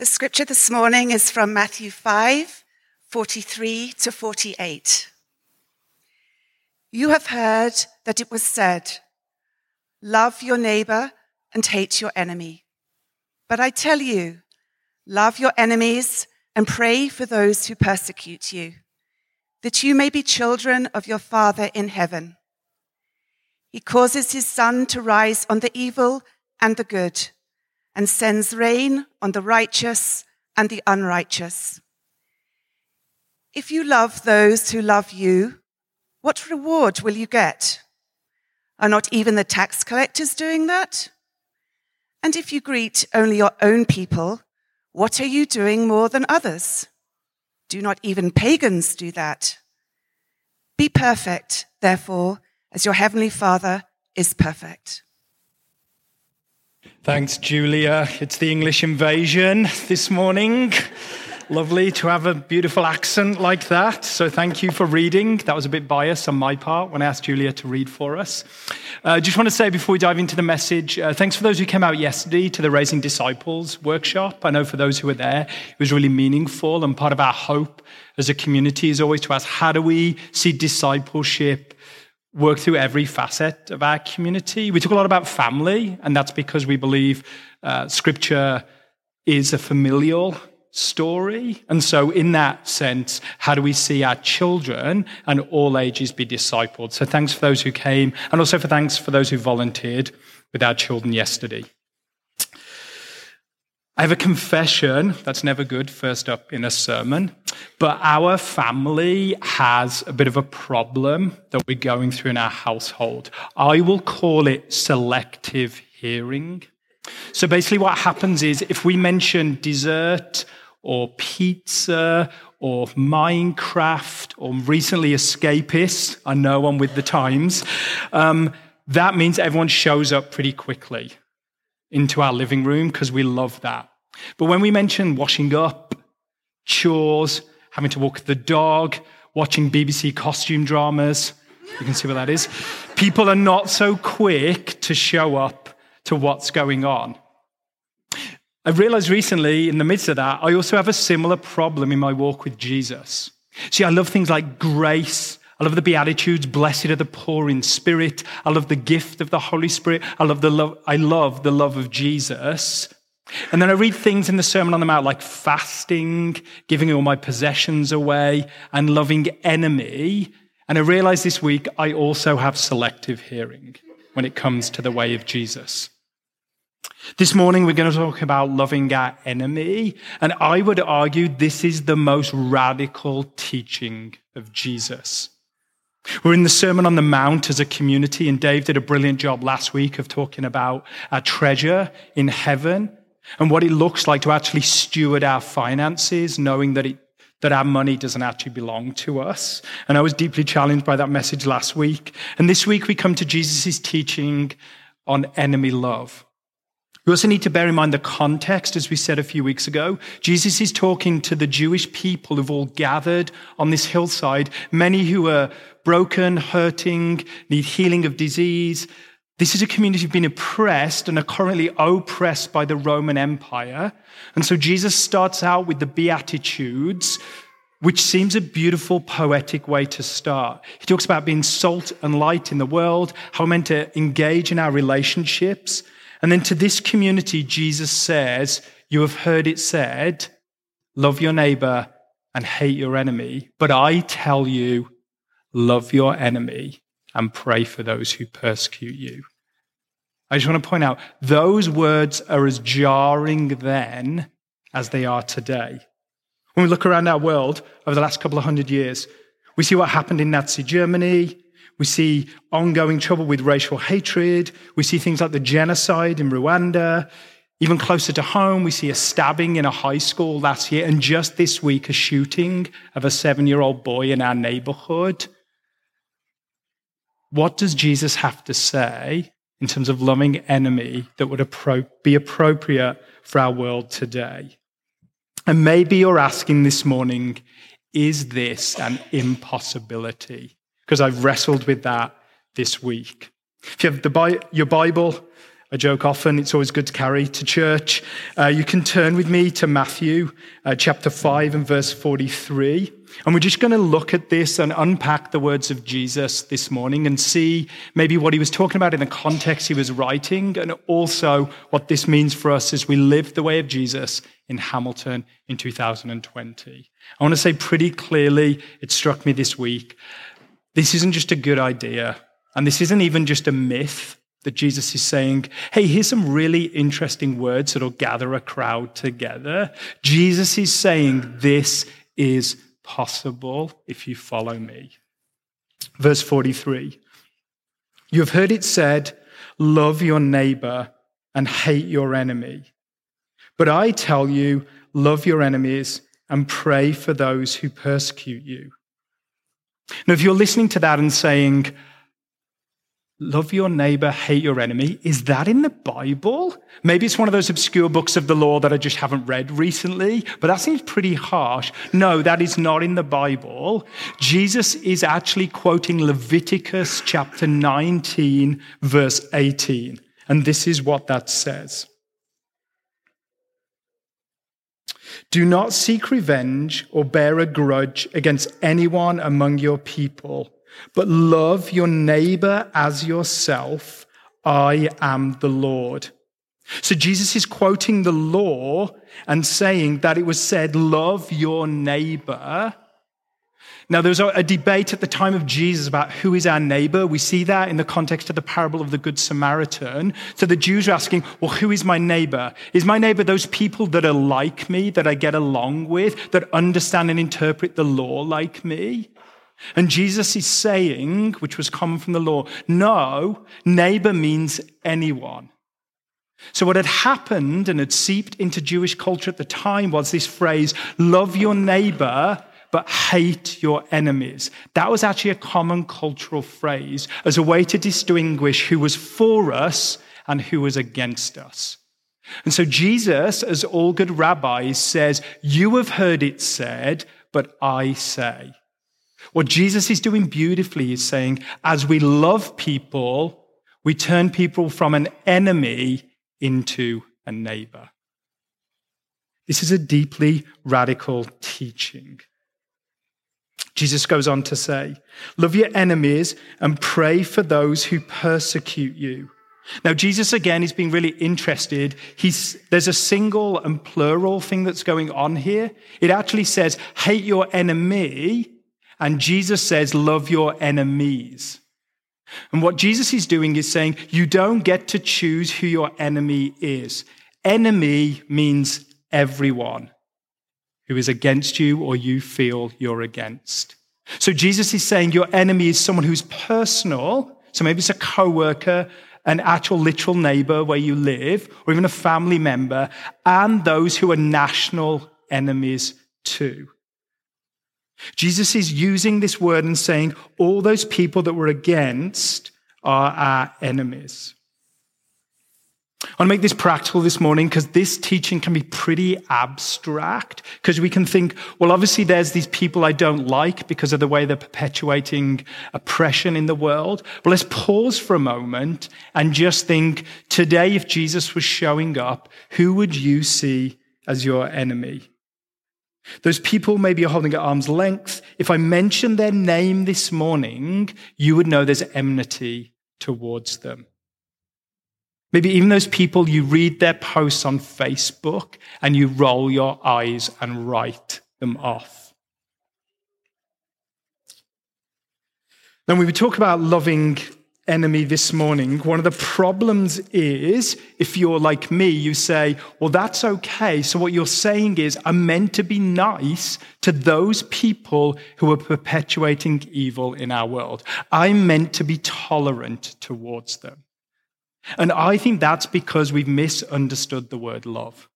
The scripture this morning is from Matthew 5:43-48. You have heard that it was said, love your neighbor and hate your enemy. But I tell you, love your enemies and pray for those who persecute you, that you may be children of your Father in heaven. He causes his sun to rise on the evil and the good, and sends rain on the righteous and the unrighteous. If you love those who love you, what reward will you get? Are not even the tax collectors doing that? And if you greet only your own people, what are you doing more than others? Do not even pagans do that? Be perfect, therefore, as your heavenly Father is perfect. Thanks, Julia. It's the English invasion this morning. Lovely to have a beautiful accent like that. So thank you for reading. That was a bit biased on my part when I asked Julia to read for us. Just want to say before we dive into the message, thanks for those who came out yesterday to the Raising Disciples workshop. I know for those who were there, it was really meaningful, and part of our hope as a community is always to ask, how do we see discipleship work through every facet of our community? We talk a lot about family, and that's because we believe Scripture is a familial story. And so in that sense, how do we see our children and all ages be discipled? So thanks for those who came, and also thanks for those who volunteered with our children yesterday. I have a confession. That's never good first up in a sermon, but our family has a bit of a problem that we're going through in our household. I will call it selective hearing. So basically what happens is if we mention dessert or pizza or Minecraft or recently Escapist, I know I'm with the times, that means everyone shows up pretty quickly into our living room because we love that. But when we mention washing up, chores, having to walk the dog, watching BBC costume dramas, you can see what that is, people are not so quick to show up to what's going on. I realized recently in the midst of that, I also have a similar problem in my walk with Jesus. See, I love things like grace. I love the Beatitudes, blessed are the poor in spirit. I love the gift of the Holy Spirit. I love the love of Jesus. And then I read things in the Sermon on the Mount like fasting, giving all my possessions away, and loving enemy. And I realized this week I also have selective hearing when it comes to the way of Jesus. This morning we're going to talk about loving our enemy, and I would argue this is the most radical teaching of Jesus. We're in the Sermon on the Mount as a community, and Dave did a brilliant job last week of talking about our treasure in heaven and what it looks like to actually steward our finances, knowing that our money doesn't actually belong to us. And I was deeply challenged by that message last week. And this week we come to Jesus' teaching on enemy love. We also need to bear in mind the context, as we said a few weeks ago. Jesus is talking to the Jewish people who've all gathered on this hillside, many who are broken, hurting, need healing of disease. This is a community who've been oppressed and are currently oppressed by the Roman Empire. And so Jesus starts out with the Beatitudes, which seems a beautiful, poetic way to start. He talks about being salt and light in the world, how we're meant to engage in our relationships. And then to this community, Jesus says, you have heard it said, love your neighbor and hate your enemy. But I tell you, love your enemy and pray for those who persecute you. I just want to point out, those words are as jarring then as they are today. When we look around our world over the last couple of 100 years, we see what happened in Nazi Germany. We see ongoing trouble with racial hatred. We see things like the genocide in Rwanda. Even closer to home, we see a stabbing in a high school last year, and just this week, a shooting of a 7-year-old boy in our neighborhood. What does Jesus have to say in terms of loving enemy that would be appropriate for our world today? And maybe you're asking this morning, is this an impossibility? Because I've wrestled with that this week. If you have your Bible, I a joke often. It's always good to carry to church. You can turn with me to Matthew chapter 5 and verse 43. And we're just going to look at this and unpack the words of Jesus this morning and see maybe what he was talking about in the context he was writing, and also what this means for us as we live the way of Jesus in Hamilton in 2020. I want to say pretty clearly, it struck me this week, this isn't just a good idea, and this isn't even just a myth that Jesus is saying, hey, here's some really interesting words that'll gather a crowd together. Jesus is saying this is possible if you follow me. Verse 43, you have heard it said, love your neighbor and hate your enemy. But I tell you, love your enemies and pray for those who persecute you. Now, if you're listening to that and saying, love your neighbor, hate your enemy, is that in the Bible? Maybe it's one of those obscure books of the law that I just haven't read recently, but that seems pretty harsh. No, that is not in the Bible. Jesus is actually quoting Leviticus chapter 19, verse 18, and this is what that says. Do not seek revenge or bear a grudge against anyone among your people, but love your neighbor as yourself. I am the Lord. So Jesus is quoting the law and saying that it was said, love your neighbor. Now, there was a debate at the time of Jesus about who is our neighbor. We see that in the context of the parable of the Good Samaritan. So the Jews are asking, well, who is my neighbor? Is my neighbor those people that are like me, that I get along with, that understand and interpret the law like me? And Jesus is saying, which was common from the law, no, neighbor means anyone. So what had happened and had seeped into Jewish culture at the time was this phrase, love your neighbor, but hate your enemies. That was actually a common cultural phrase as a way to distinguish who was for us and who was against us. And so Jesus, as all good rabbis, says, you have heard it said, but I say. What Jesus is doing beautifully is saying, as we love people, we turn people from an enemy into a neighbor. This is a deeply radical teaching. Jesus goes on to say, love your enemies and pray for those who persecute you. Now, Jesus, again, is being really interested. There's a single and plural thing that's going on here. It actually says, hate your enemy, and Jesus says, love your enemies. And what Jesus is doing is saying, you don't get to choose who your enemy is. Enemy means everyone who is against you or you feel you're against. So Jesus is saying your enemy is someone who's personal, so maybe it's a coworker, an actual literal neighbor where you live, or even a family member, and those who are national enemies too. Jesus is using this word and saying all those people that we're against are our enemies. I want to make this practical this morning because this teaching can be pretty abstract, because we can think, well, obviously there's these people I don't like because of the way they're perpetuating oppression in the world. But let's pause for a moment and just think, today if Jesus was showing up, who would you see as your enemy? Those people maybe are holding at arm's length. If I mention their name this morning, you would know there's enmity towards them. Maybe even those people, you read their posts on Facebook and you roll your eyes and write them off. Then when we talk about loving enemy this morning, one of the problems is, if you're like me, you say, well, that's okay. So what you're saying is, I'm meant to be nice to those people who are perpetuating evil in our world. I'm meant to be tolerant towards them. And I think that's because we've misunderstood the word love.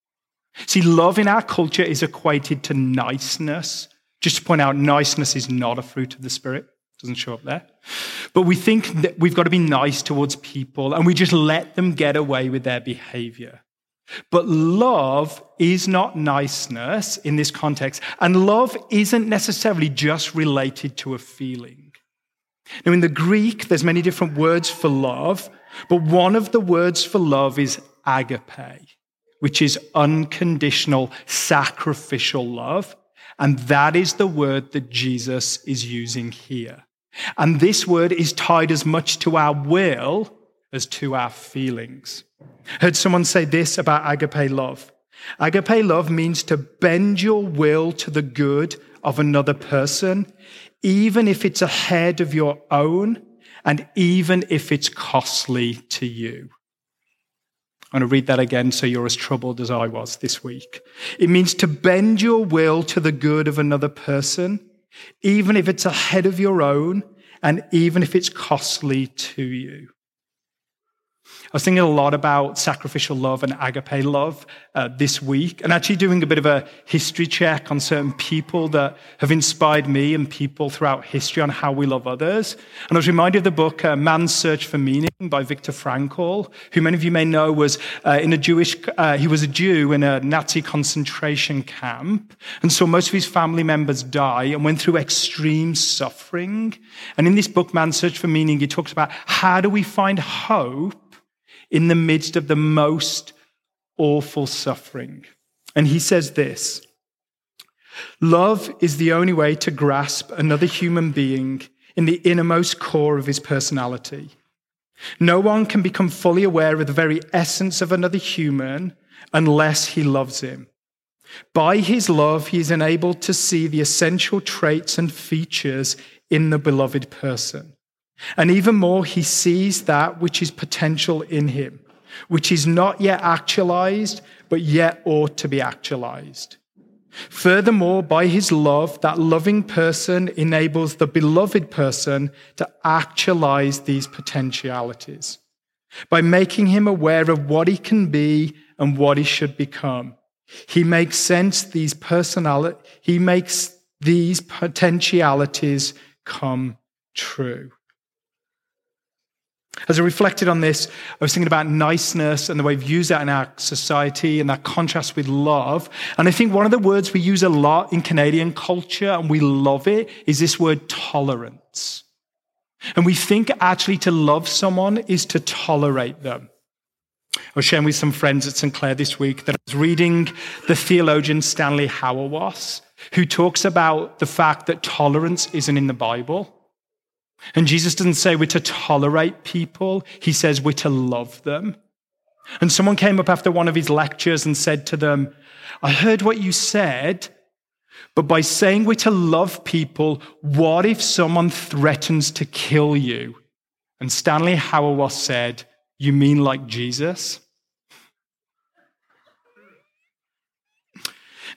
See, love in our culture is equated to niceness. Just to point out, niceness is not a fruit of the Spirit. It doesn't show up there. But we think that we've got to be nice towards people, and we just let them get away with their behavior. But love is not niceness in this context, and love isn't necessarily just related to a feeling. Now, in the Greek, there's many different words for love. But one of the words for love is agape, which is unconditional, sacrificial love. And that is the word that Jesus is using here. And this word is tied as much to our will as to our feelings. Heard someone say this about agape love. Agape love means to bend your will to the good of another person, even if it's ahead of your own and even if it's costly to you. I'm going to read that again so you're as troubled as I was this week. It means to bend your will to the good of another person, even if it's ahead of your own and even if it's costly to you. I was thinking a lot about sacrificial love and agape love this week, and actually doing a bit of a history check on certain people that have inspired me and people throughout history on how we love others. And I was reminded of the book Man's Search for Meaning by Viktor Frankl, who many of you may know was he was a Jew in a Nazi concentration camp, and saw most of his family members die and went through extreme suffering. And in this book, Man's Search for Meaning, he talks about how do we find hope in the midst of the most awful suffering. And he says this, love is the only way to grasp another human being in the innermost core of his personality. No one can become fully aware of the very essence of another human unless he loves him. By his love, he is enabled to see the essential traits and features in the beloved person. And even more, he sees that which is potential in him, which is not yet actualized, but yet ought to be actualized. Furthermore, by his love, that loving person enables the beloved person to actualize these potentialities by making him aware of what he can be and what he should become. He makes these potentialities come true. As I reflected on this, I was thinking about niceness and the way we've used that in our society and that contrast with love. And I think one of the words we use a lot in Canadian culture, and we love it, is this word tolerance. And we think actually to love someone is to tolerate them. I was sharing with some friends at St. Clair this week that I was reading the theologian Stanley Hauerwas, who talks about the fact that tolerance isn't in the Bible. And Jesus doesn't say we're to tolerate people. He says we're to love them. And someone came up after one of his lectures and said to them, I heard what you said, but by saying we're to love people, what if someone threatens to kill you? And Stanley Hauerwas said, you mean like Jesus?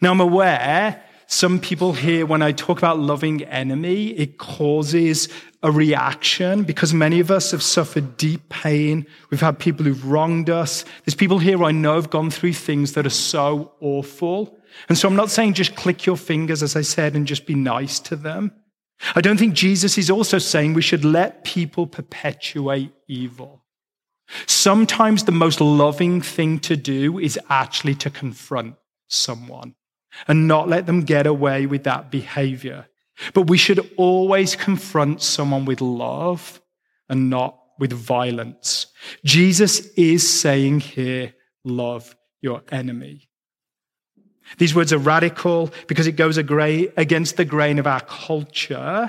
Now I'm aware some people here, when I talk about loving enemy, it causes a reaction because many of us have suffered deep pain. We've had people who've wronged us. There's people here who I know have gone through things that are so awful. And so I'm not saying just click your fingers, as I said, and just be nice to them. I don't think Jesus is also saying we should let people perpetuate evil. Sometimes the most loving thing to do is actually to confront someone and not let them get away with that behavior. But we should always confront someone with love and not with violence. Jesus is saying here, love your enemy. These words are radical because it goes against the grain of our culture.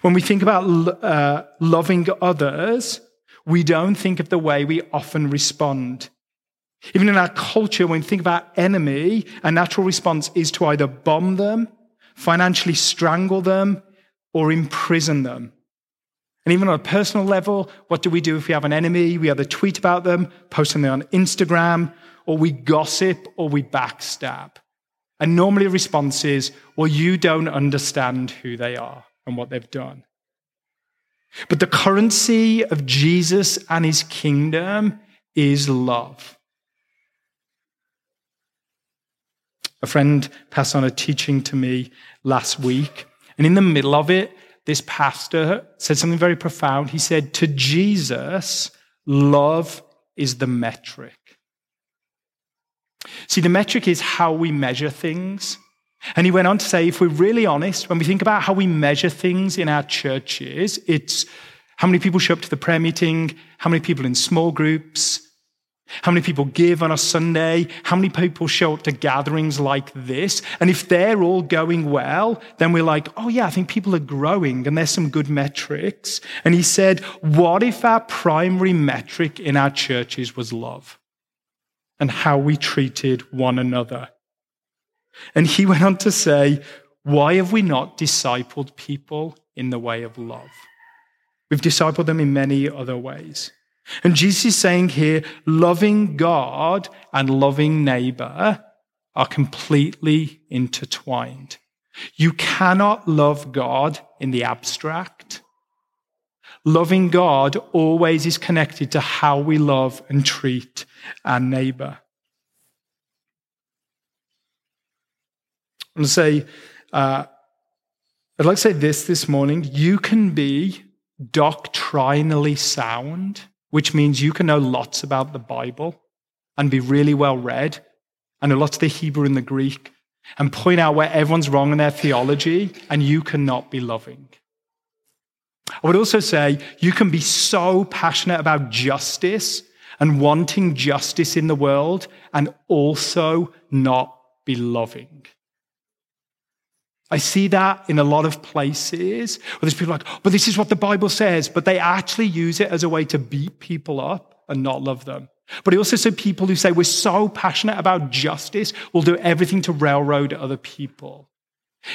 When we think about loving others, we don't think of the way we often respond. Even in our culture, when we think about enemy, our natural response is to either bomb them, financially strangle them, or imprison them. And even on a personal level, what do we do if we have an enemy? We either tweet about them, post them on Instagram, or we gossip, or we backstab. And normally the response is, well, you don't understand who they are and what they've done. But the currency of Jesus and his kingdom is love. A friend passed on a teaching to me last week, and in the middle of it, this pastor said something very profound. He said, to Jesus, love is the metric. See, the metric is how we measure things. And he went on to say, if we're really honest, when we think about how we measure things in our churches, it's How many people show up to the prayer meeting? How many people in small groups? How many people give on a Sunday? How many people show up to gatherings like this? And if they're all going well, then we're like, oh yeah, I think people are growing and there's some good metrics. And he said, what if our primary metric in our churches was love and how we treated one another? And he went on to say, why have we not discipled people in the way of love? We've discipled them in many other ways. And Jesus is saying here, loving God and loving neighbor are completely intertwined. You cannot love God in the abstract. Loving God always is connected to how we love and treat our neighbor. I'm going to say, I'd like to say this morning. You can be doctrinally sound, which means you can know lots about the Bible and be really well read and know lots of the Hebrew and the Greek and point out where everyone's wrong in their theology, and you cannot be loving. I would also say you can be so passionate about justice and wanting justice in the world and also not be loving. I see that in a lot of places where there's people like, but this is what the Bible says, but they actually use it as a way to beat people up and not love them. But I also see people who say, we're so passionate about justice, we'll do everything to railroad other people.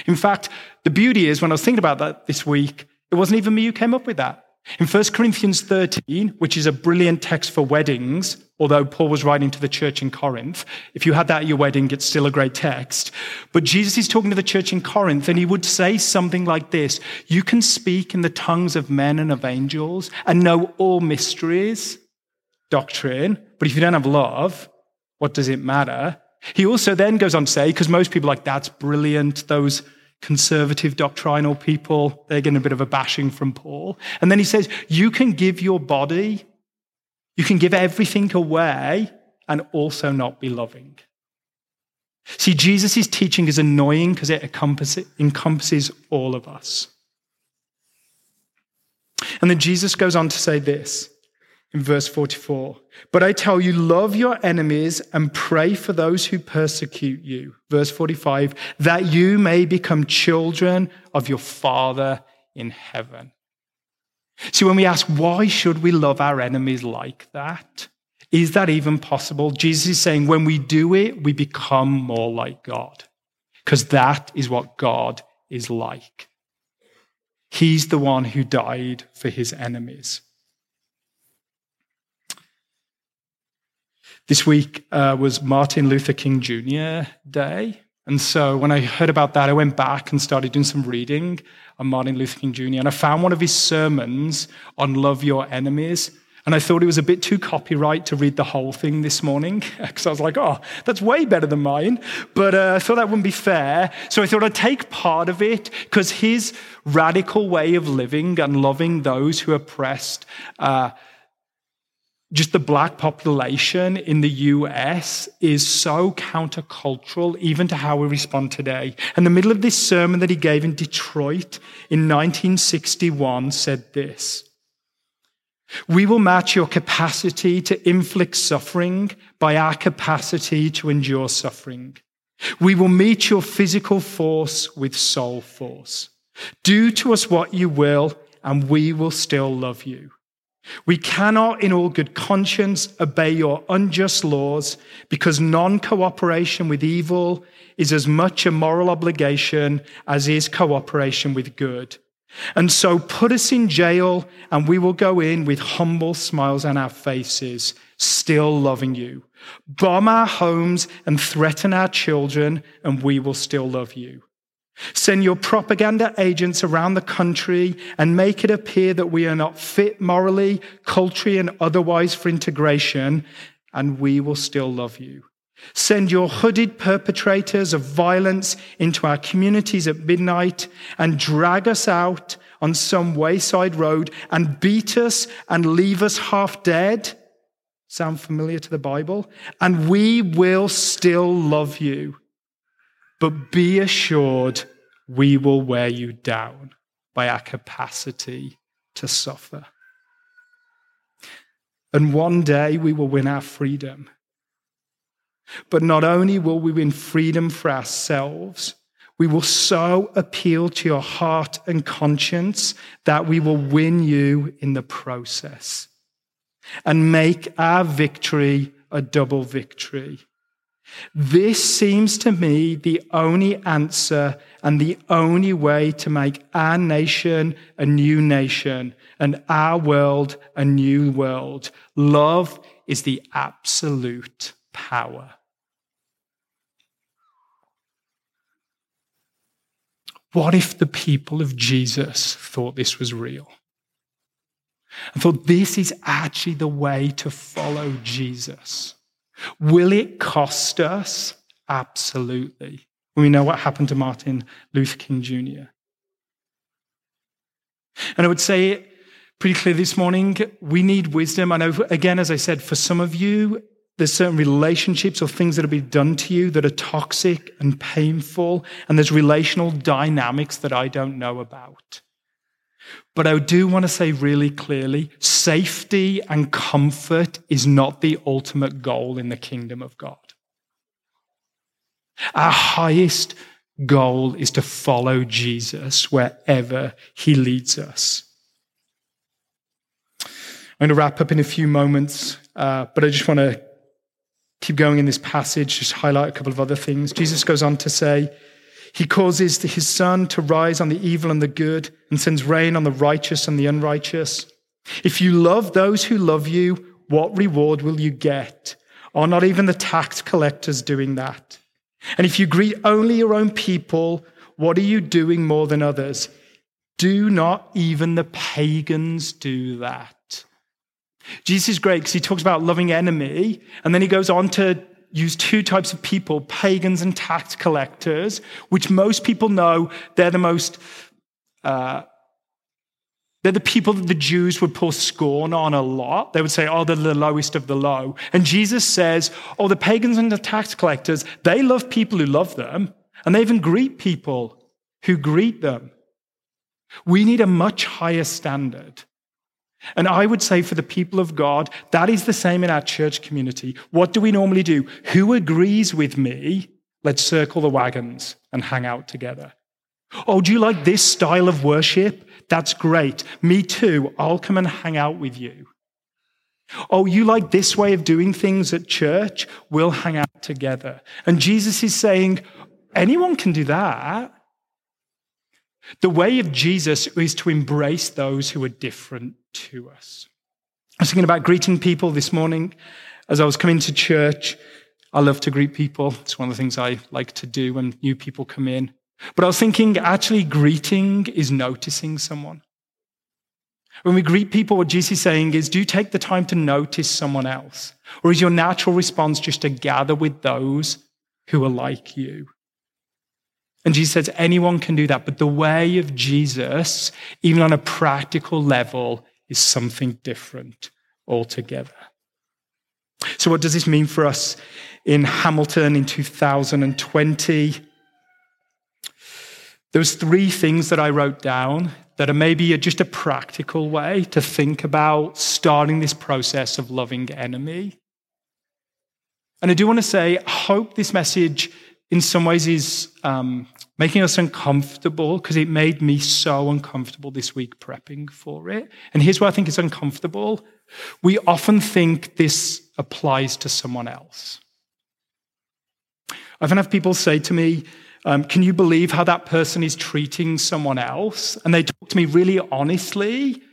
In fact, the beauty is, when I was thinking about that this week, it wasn't even me who came up with that. In 1 Corinthians 13, which is a brilliant text for weddings, although Paul was writing to the church in Corinth, if you had that at your wedding, it's still a great text. But Jesus is talking to the church in Corinth, and he would say something like this: you can speak in the tongues of men and of angels and know all mysteries, doctrine, but if you don't have love, what does it matter? He also then goes on to say, because most people are like, that's brilliant, those conservative doctrinal people, they're getting a bit of a bashing from Paul. And then he says, you can give your body, you can give everything away and also not be loving. See, Jesus' teaching is annoying because it encompasses all of us. And then Jesus goes on to say this in verse 44, but I tell you, love your enemies and pray for those who persecute you. Verse 45, that you may become children of your Father in heaven. See, when we ask, why should we love our enemies like that? Is that even possible? Jesus is saying, when we do it, we become more like God, because that is what God is like. He's the one who died for his enemies. This week was Martin Luther King Jr. Day. And so when I heard about that, I went back and started doing some reading on Martin Luther King Jr. And I found one of his sermons on love your enemies. And I thought it was a bit too copyright to read the whole thing this morning, because I was like, oh, that's way better than mine. But I thought that wouldn't be fair. So I thought I'd take part of it, because his radical way of living and loving those who oppressed just the black population in the US is so countercultural, even to how we respond today. And the middle of this sermon that he gave in Detroit in 1961 said this: we will match your capacity to inflict suffering by our capacity to endure suffering. We will meet your physical force with soul force. Do to us what you will, and we will still love you. We cannot, in all good conscience, obey your unjust laws, because non-cooperation with evil is as much a moral obligation as is cooperation with good. And so put us in jail, and we will go in with humble smiles on our faces, still loving you. Bomb our homes and threaten our children, and we will still love you. Send your propaganda agents around the country and make it appear that we are not fit morally, culturally, and otherwise for integration, and we will still love you. Send your hooded perpetrators of violence into our communities at midnight and drag us out on some wayside road and beat us and leave us half dead. Sound familiar to the Bible? And we will still love you. But be assured, we will wear you down by our capacity to suffer. And one day we will win our freedom. But not only will we win freedom for ourselves, we will so appeal to your heart and conscience that we will win you in the process and make our victory a double victory. This seems to me the only answer and the only way to make our nation a new nation and our world a new world. Love is the absolute power. What if the people of Jesus thought this was real? And thought this is actually the way to follow Jesus. Will it cost us? Absolutely. We know what happened to Martin Luther King Jr. And I would say it pretty clear this morning, we need wisdom. I know, again, as I said, for some of you, there's certain relationships or things that have been done to you that are toxic and painful, and there's relational dynamics that I don't know about. But I do want to say really clearly, safety and comfort is not the ultimate goal in the kingdom of God. Our highest goal is to follow Jesus wherever he leads us. I'm going to wrap up in a few moments, but I just want to keep going in this passage, just highlight a couple of other things. Jesus goes on to say, he causes his sun to rise on the evil and the good and sends rain on the righteous and the unrighteous. If you love those who love you, what reward will you get? Are not even the tax collectors doing that? And if you greet only your own people, what are you doing more than others? Do not even the pagans do that? Jesus is great because he talks about loving enemy, and then he goes on to use two types of people, pagans and tax collectors, which most people know they're the most, they're the people that the Jews would pour scorn on a lot. They would say, oh, they're the lowest of the low. And Jesus says, oh, the pagans and the tax collectors, they love people who love them, and they even greet people who greet them. We need a much higher standard. And I would say for the people of God, that is the same in our church community. What do we normally do? Who agrees with me? Let's circle the wagons and hang out together. Oh, do you like this style of worship? That's great. Me too. I'll come and hang out with you. Oh, you like this way of doing things at church? We'll hang out together. And Jesus is saying, anyone can do that. The way of Jesus is to embrace those who are different to us. I was thinking about greeting people this morning. As I was coming to church, I love to greet people. It's one of the things I like to do when new people come in. But I was thinking, actually, greeting is noticing someone. When we greet people, what Jesus is saying is, do you take the time to notice someone else? Or is your natural response just to gather with those who are like you? And Jesus says anyone can do that, but the way of Jesus, even on a practical level, is something different altogether. So what does this mean for us in Hamilton in 2020? There's three things that I wrote down that are maybe just a practical way to think about starting this process of loving enemy. And I do want to say, I hope this message in some ways is making us uncomfortable, because it made me so uncomfortable this week prepping for it. And here's where I think it's uncomfortable. We often think this applies to someone else. I often have people say to me, can you believe how that person is treating someone else? And they talk to me really honestly.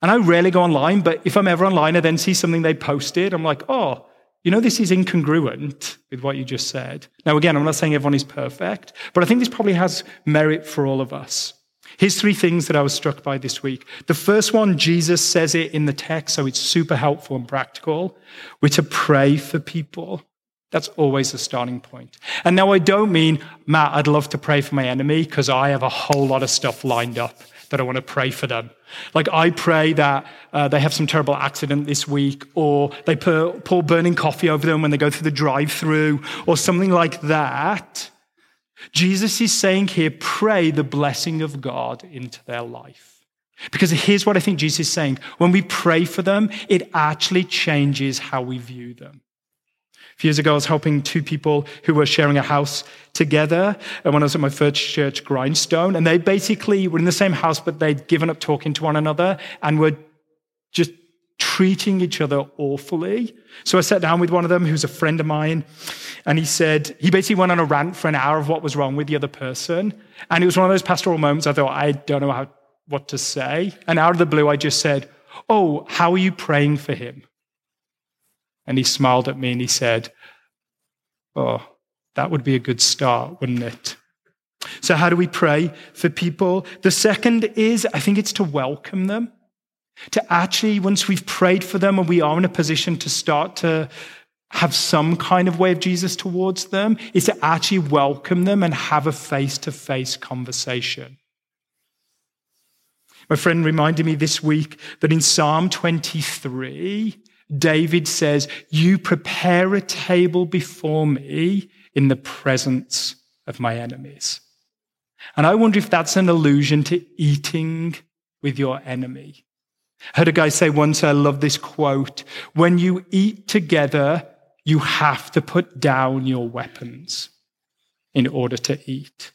And I rarely go online, but if I'm ever online, I then see something they posted. I'm like, oh, you know, this is incongruent with what you just said. Now, again, I'm not saying everyone is perfect, but I think this probably has merit for all of us. Here's three things that I was struck by this week. The first one, Jesus says it in the text, so it's super helpful and practical. We're to pray for people. That's always the starting point. And now I don't mean, Matt, I'd love to pray for my enemy because I have a whole lot of stuff lined up that I want to pray for them. Like I pray that they have some terrible accident this week, or they pour burning coffee over them when they go through the drive-through, or something like that. Jesus is saying here, pray the blessing of God into their life. Because here's what I think Jesus is saying. When we pray for them, it actually changes how we view them. A few years ago, I was helping two people who were sharing a house together. And when I was at my first church, Grindstone, and they basically were in the same house, but they'd given up talking to one another and were just treating each other awfully. So I sat down with one of them who's a friend of mine, and he said, he basically went on a rant for an hour of what was wrong with the other person. And it was one of those pastoral moments I thought, I don't know what to say. And out of the blue, I just said, "Oh, how are you praying for him?" And he smiled at me and he said, "Oh, that would be a good start, wouldn't it?" So how do we pray for people? The second is, I think it's to welcome them. To actually, once we've prayed for them and we are in a position to start to have some kind of way of Jesus towards them, is to actually welcome them and have a face-to-face conversation. My friend reminded me this week that in Psalm 23, David says, "You prepare a table before me in the presence of my enemies." And I wonder if that's an allusion to eating with your enemy. I heard a guy say once, I love this quote, "When you eat together, you have to put down your weapons in order to eat."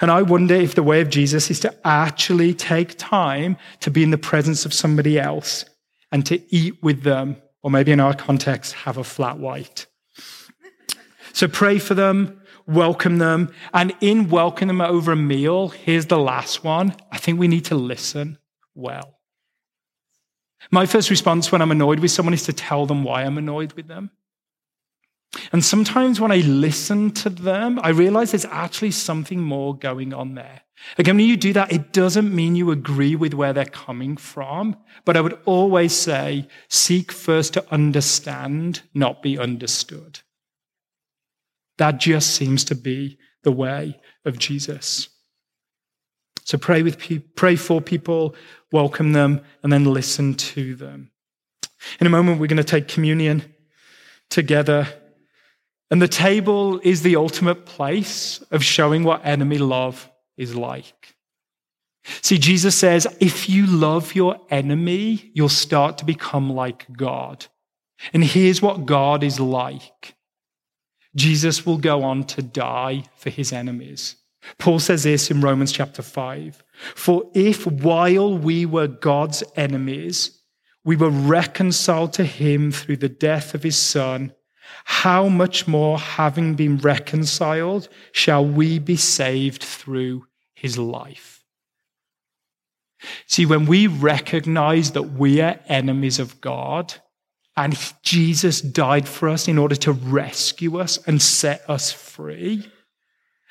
And I wonder if the way of Jesus is to actually take time to be in the presence of somebody else and to eat with them, or maybe in our context, have a flat white. So pray for them, welcome them, and in welcoming them over a meal, here's the last one. I think we need to listen well. My first response when I'm annoyed with someone is to tell them why I'm annoyed with them. And sometimes when I listen to them, I realize there's actually something more going on there. Again, when you do that, it doesn't mean you agree with where they're coming from, but I would always say, seek first to understand, not be understood. That just seems to be the way of Jesus. So pray for people, welcome them, and then listen to them. In a moment, we're going to take communion together. And the table is the ultimate place of showing what enemy love is like. See, Jesus says, if you love your enemy, you'll start to become like God. And here's what God is like. Jesus will go on to die for his enemies. Paul says this in Romans chapter 5. "For if while we were God's enemies, we were reconciled to him through the death of his son, how much more, having been reconciled, shall we be saved through his life?" See, when we recognize that we are enemies of God, and Jesus died for us in order to rescue us and set us free,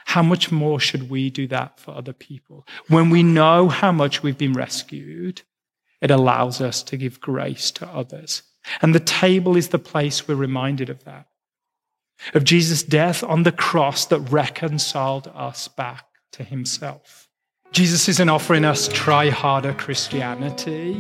how much more should we do that for other people? When we know how much we've been rescued, it allows us to give grace to others. And the table is the place we're reminded of that, of Jesus' death on the cross that reconciled us back to himself. Jesus isn't offering us try harder Christianity.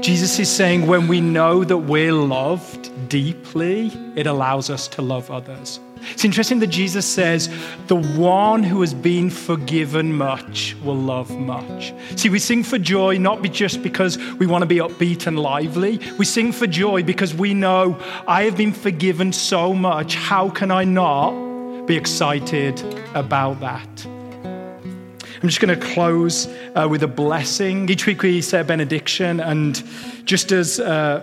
Jesus is saying when we know that we're loved deeply, it allows us to love others. It's interesting that Jesus says, the one who has been forgiven much will love much. See, we sing for joy not just because we want to be upbeat and lively. We sing for joy because we know, I have been forgiven so much. How can I not be excited about that? I'm just going to close with a blessing. Each week we say a benediction, and just as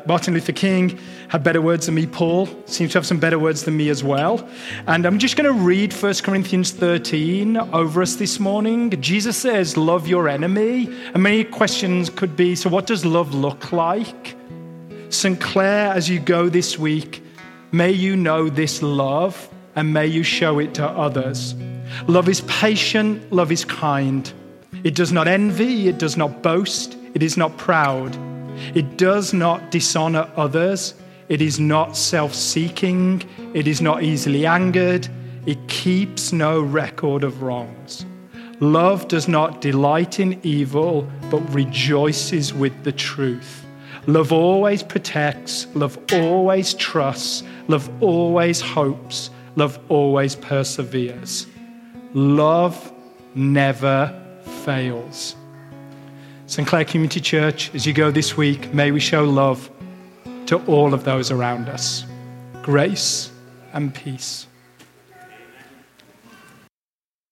Martin Luther King had better words than me, Paul seems to have some better words than me as well. And I'm just going to read 1 Corinthians 13 over us this morning. Jesus says, love your enemy. And many questions could be, so what does love look like? St. Clair, as you go this week, may you know this love and may you show it to others. Love is patient, love is kind. It does not envy, it does not boast, it is not proud. It does not dishonor others, it is not self-seeking, it is not easily angered, it keeps no record of wrongs. Love does not delight in evil, but rejoices with the truth. Love always protects, love always trusts, love always hopes, love always perseveres. Love never fails. St. Clair Community Church, as you go this week, may we show love to all of those around us. Grace and peace.